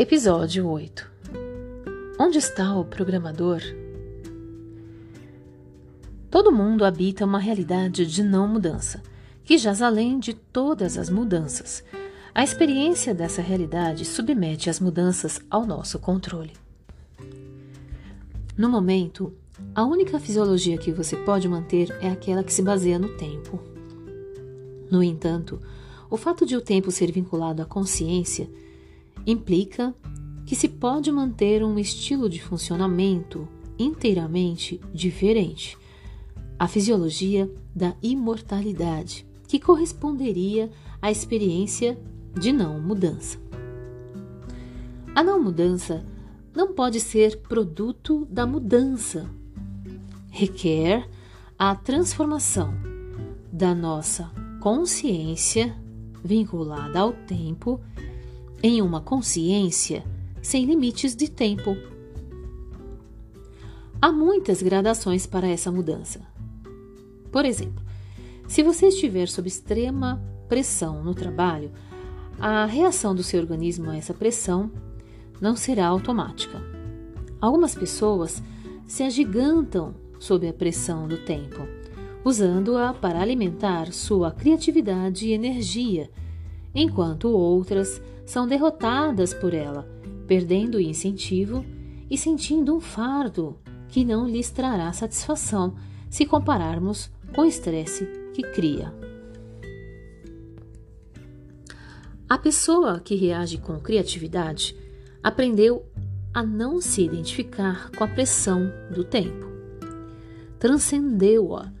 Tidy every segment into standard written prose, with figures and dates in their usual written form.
Episódio 8. Onde está o programador? Todo mundo habita uma realidade de não mudança, que jaz além de todas as mudanças. A experiência dessa realidade submete as mudanças ao nosso controle. No momento, a única fisiologia que você pode manter é aquela que se baseia no tempo. No entanto, o fato de o tempo ser vinculado à consciência implica que se pode manter um estilo de funcionamento inteiramente diferente, a fisiologia da imortalidade, que corresponderia à experiência de não mudança. A não mudança não pode ser produto da mudança, requer a transformação da nossa consciência vinculada ao tempo em uma consciência sem limites de tempo. Há muitas gradações para essa mudança. Por exemplo, se você estiver sob extrema pressão no trabalho, a reação do seu organismo a essa pressão não será automática. Algumas pessoas se agigantam sob a pressão do tempo, usando-a para alimentar sua criatividade e energia, enquanto outras são derrotadas por ela, perdendo o incentivo e sentindo um fardo que não lhes trará satisfação se compararmos com o estresse que cria. A pessoa que reage com criatividade aprendeu a não se identificar com a pressão do tempo. Transcendeu-a,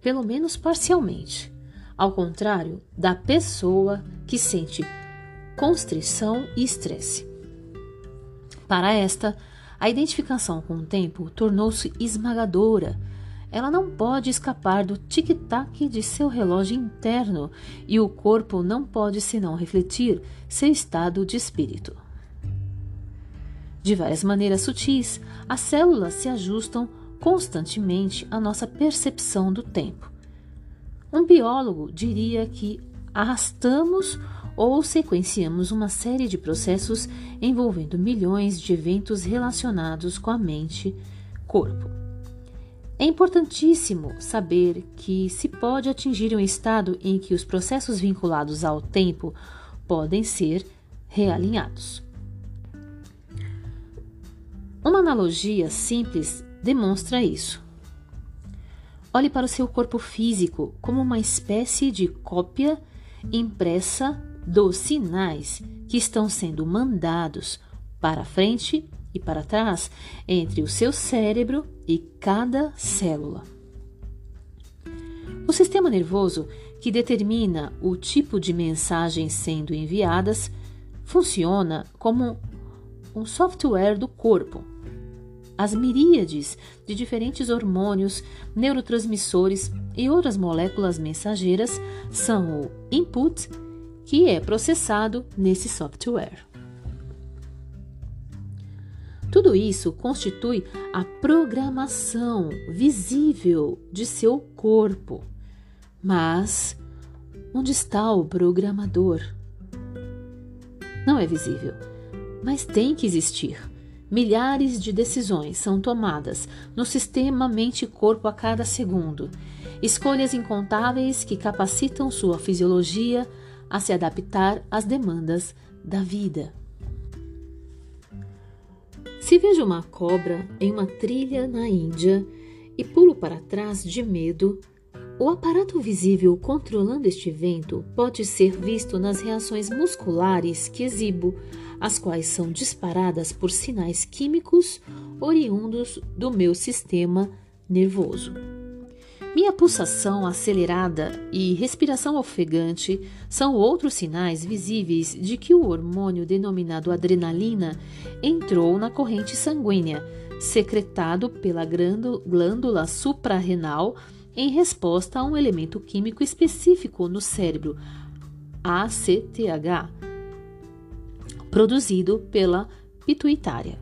pelo menos parcialmente, ao contrário da pessoa que sente constrição e estresse. Para esta, a identificação com o tempo tornou-se esmagadora. Ela não pode escapar do tic-tac de seu relógio interno e o corpo não pode senão refletir seu estado de espírito. De várias maneiras sutis, as células se ajustam constantemente à nossa percepção do tempo. Um biólogo diria que arrastamos ou sequenciamos uma série de processos envolvendo milhões de eventos relacionados com a mente-corpo. É importantíssimo saber que se pode atingir um estado em que os processos vinculados ao tempo podem ser realinhados. Uma analogia simples demonstra isso. Olhe para o seu corpo físico como uma espécie de cópia impressa dos sinais que estão sendo mandados para frente e para trás entre o seu cérebro e cada célula. O sistema nervoso, que determina o tipo de mensagens sendo enviadas, funciona como um software do corpo. As miríades de diferentes hormônios, neurotransmissores e outras moléculas mensageiras são o input que é processado nesse software. Tudo isso constitui a programação visível de seu corpo. Mas onde está o programador? Não é visível, mas tem que existir. Milhares de decisões são tomadas no sistema mente-corpo a cada segundo. Escolhas incontáveis que capacitam sua fisiologia a se adaptar às demandas da vida. Se vejo uma cobra em uma trilha na Índia e pulo para trás de medo, o aparato visível controlando este evento pode ser visto nas reações musculares que exibo, as quais são disparadas por sinais químicos oriundos do meu sistema nervoso. Minha pulsação acelerada e respiração ofegante são outros sinais visíveis de que o hormônio denominado adrenalina entrou na corrente sanguínea, secretado pela glândula suprarrenal em resposta a um elemento químico específico no cérebro, ACTH, produzido pela pituitária.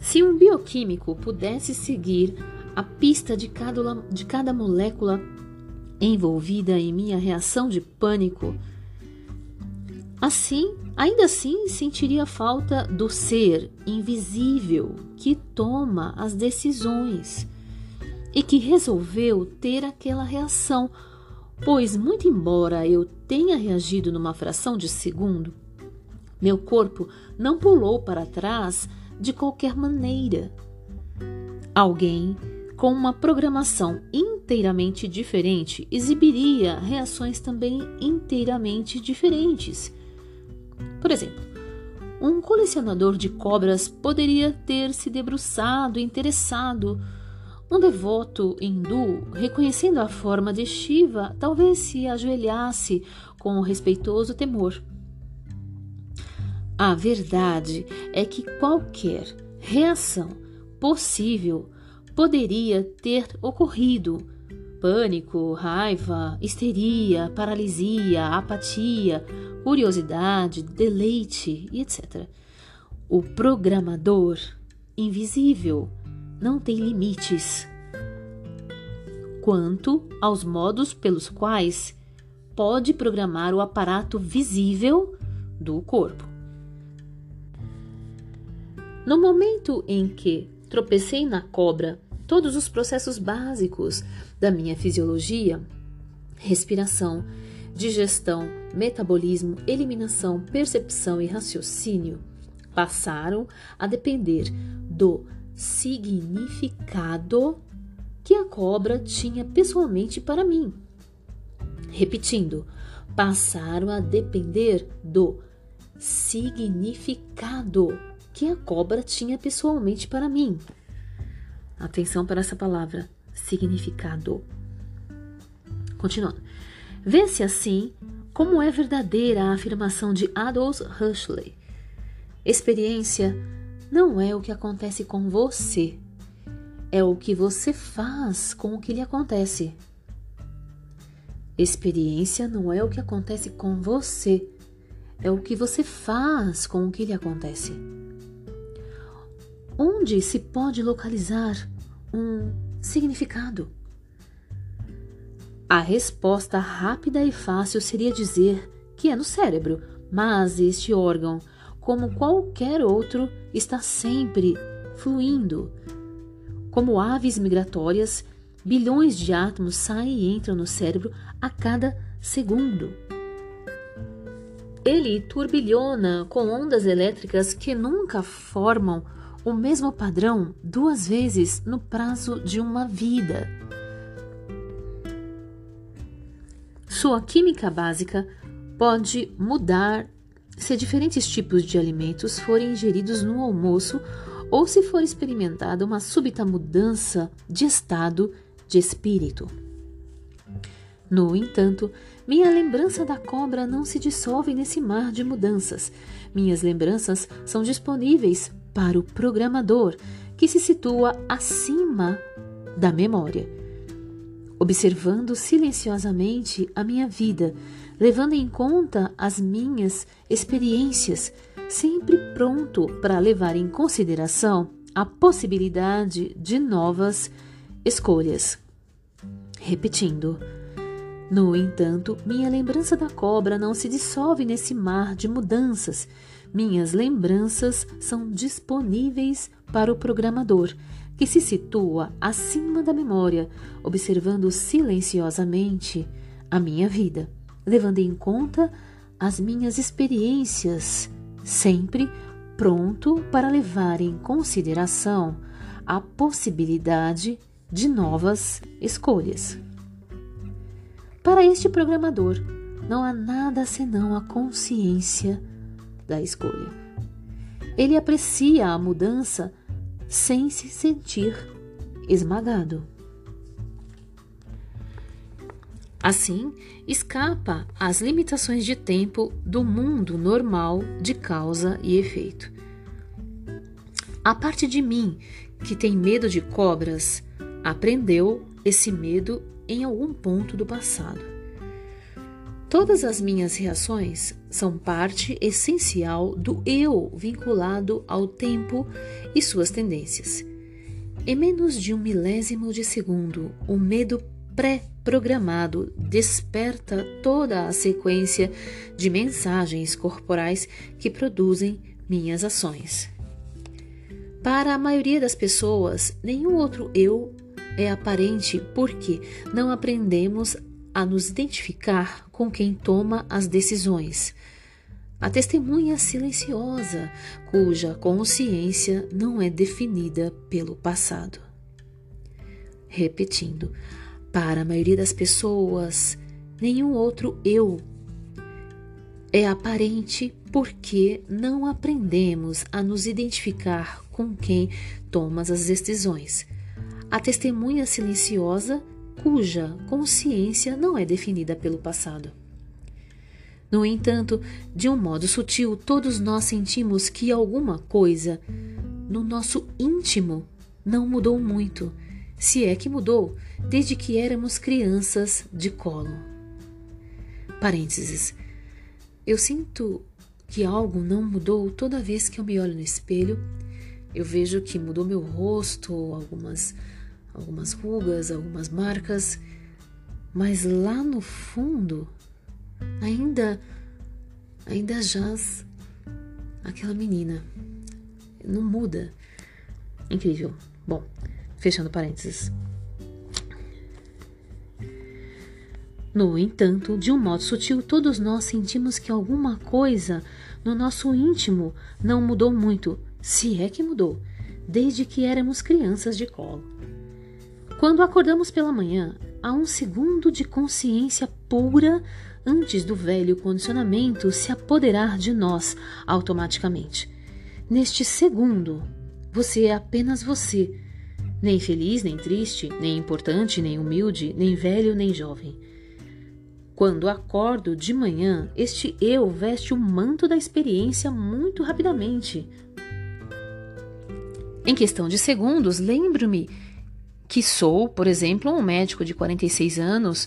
Se um bioquímico pudesse seguir a pista de cada molécula envolvida em minha reação de pânico, Assim, ainda assim, sentiria falta do ser invisível que toma as decisões e que resolveu ter aquela reação, pois, muito embora eu tenha reagido numa fração de segundo, meu corpo não pulou para trás de qualquer maneira. Alguém com uma programação inteiramente diferente exibiria reações também inteiramente diferentes. Por exemplo, um colecionador de cobras poderia ter se debruçado, interessado. Um devoto hindu, reconhecendo a forma de Shiva, talvez se ajoelhasse com um respeitoso temor. A verdade é que qualquer reação possível poderia ter ocorrido. Pânico, raiva, histeria, paralisia, apatia, curiosidade, deleite, etc. O programador invisível não tem limites quanto aos modos pelos quais pode programar o aparato visível do corpo. No momento em que tropecei na cobra, todos os processos básicos da minha fisiologia, respiração, digestão, metabolismo, eliminação, percepção e raciocínio, passaram a depender do significado que a cobra tinha pessoalmente para mim. Repetindo, passaram a depender do significado que a cobra tinha pessoalmente para mim. Atenção para essa palavra, significado. Continuando. Vê-se assim como é verdadeira a afirmação de Aldous Huxley. Experiência não é o que acontece com você, é o que você faz com o que lhe acontece. Experiência não é o que acontece com você, é o que você faz com o que lhe acontece. Onde se pode localizar um significado? A resposta rápida e fácil seria dizer que é no cérebro, mas este órgão, como qualquer outro, está sempre fluindo. Como aves migratórias, bilhões de átomos saem e entram no cérebro a cada segundo. Ele turbilhona com ondas elétricas que nunca formam o mesmo padrão duas vezes no prazo de uma vida. Sua química básica pode mudar se diferentes tipos de alimentos forem ingeridos no almoço ou se for experimentada uma súbita mudança de estado de espírito. No entanto, minha lembrança da cobra não se dissolve nesse mar de mudanças. Minhas lembranças são disponíveis para o programador, que se situa acima da memória, observando silenciosamente a minha vida, levando em conta as minhas experiências, sempre pronto para levar em consideração a possibilidade de novas escolhas. Repetindo, no entanto, minha lembrança da cobra não se dissolve nesse mar de mudanças. Minhas lembranças são disponíveis para o programador, que se situa acima da memória, observando silenciosamente a minha vida, levando em conta as minhas experiências, sempre pronto para levar em consideração a possibilidade de novas escolhas. Para este programador, não há nada senão a consciência da escolha. Ele aprecia a mudança sem se sentir esmagado. Assim, escapa às limitações de tempo do mundo normal de causa e efeito. A parte de mim que tem medo de cobras aprendeu esse medo em algum ponto do passado. Todas as minhas reações são parte essencial do eu vinculado ao tempo e suas tendências. Em menos de um milésimo de segundo, o medo pré-programado desperta toda a sequência de mensagens corporais que produzem minhas ações. Para a maioria das pessoas, nenhum outro eu é aparente porque não aprendemos a nos identificar com quem toma as decisões. A testemunha silenciosa, cuja consciência não é definida pelo passado. Repetindo, para a maioria das pessoas, nenhum outro eu é aparente porque não aprendemos a nos identificar com quem toma as decisões. A testemunha silenciosa, cuja consciência não é definida pelo passado. No entanto, de um modo sutil, todos nós sentimos que alguma coisa no nosso íntimo não mudou muito, se é que mudou, desde que éramos crianças de colo. Parênteses. Eu sinto que algo não mudou toda vez que eu me olho no espelho. Eu vejo que mudou meu rosto, algumas rugas, algumas marcas, mas lá no fundo ainda jaz aquela menina. Não muda. Incrível. Bom, fechando parênteses. No entanto, de um modo sutil, todos nós sentimos que alguma coisa no nosso íntimo não mudou muito, se é que mudou, desde que éramos crianças de colo. Quando acordamos pela manhã, há um segundo de consciência pura antes do velho condicionamento se apoderar de nós automaticamente. Neste segundo, você é apenas você, nem feliz, nem triste, nem importante, nem humilde, nem velho, nem jovem. Quando acordo de manhã, este eu veste o manto da experiência muito rapidamente. Em questão de segundos, lembro-me que sou, por exemplo, um médico de 46 anos...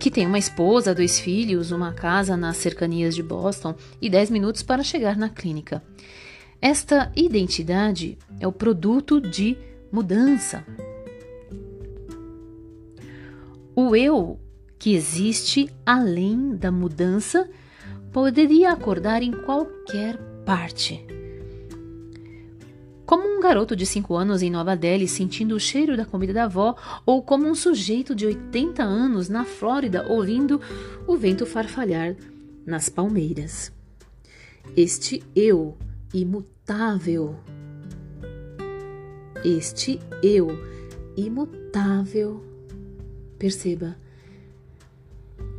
que tem uma esposa, 2 filhos, uma casa nas cercanias de Boston e 10 minutos para chegar na clínica. Esta identidade é o produto de mudança. O eu que existe além da mudança poderia acordar em qualquer parte. Como um garoto de 5 anos em Nova Delhi sentindo o cheiro da comida da avó, ou como um sujeito de 80 anos na Flórida ouvindo o vento farfalhar nas palmeiras. Este eu imutável. Perceba.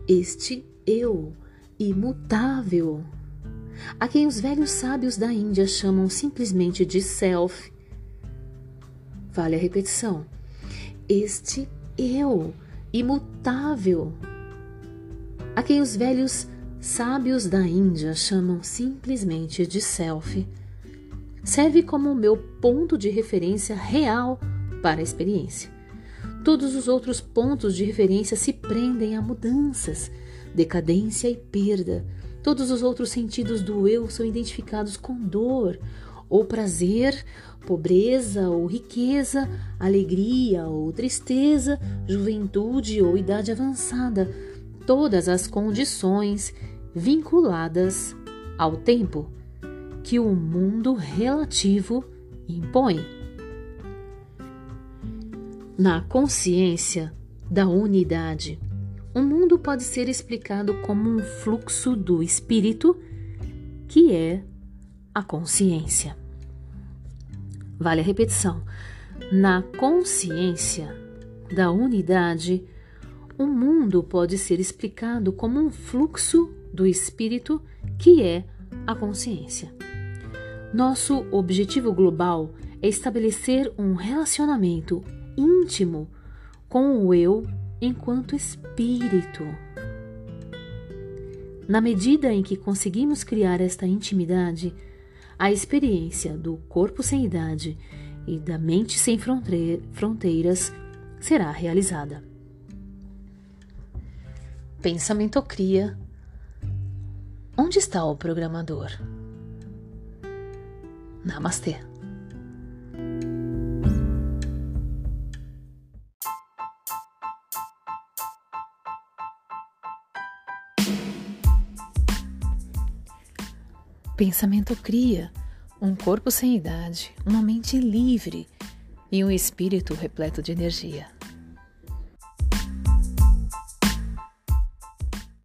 Este eu imutável. A quem os velhos sábios da Índia chamam simplesmente de self. Vale a repetição. Este eu, imutável. A quem os velhos sábios da Índia chamam simplesmente de self. Serve como o meu ponto de referência real para a experiência. Todos os outros pontos de referência se prendem a mudanças, decadência e perda. Todos os outros sentidos do eu são identificados com dor, ou prazer, pobreza ou riqueza, alegria ou tristeza, juventude ou idade avançada, todas as condições vinculadas ao tempo que o mundo relativo impõe. Na consciência da unidade, o mundo pode ser explicado como um fluxo do espírito, que é a consciência. Vale a repetição. Na consciência da unidade, o mundo pode ser explicado como um fluxo do espírito, que é a consciência. Nosso objetivo global é estabelecer um relacionamento íntimo com o eu enquanto espírito. Na medida em que conseguimos criar esta intimidade, a experiência do corpo sem idade e da mente sem fronteiras será realizada. Pensamentocria. Onde está o programador? Namastê. pensamento cria um corpo sem idade, uma mente livre e um espírito repleto de energia.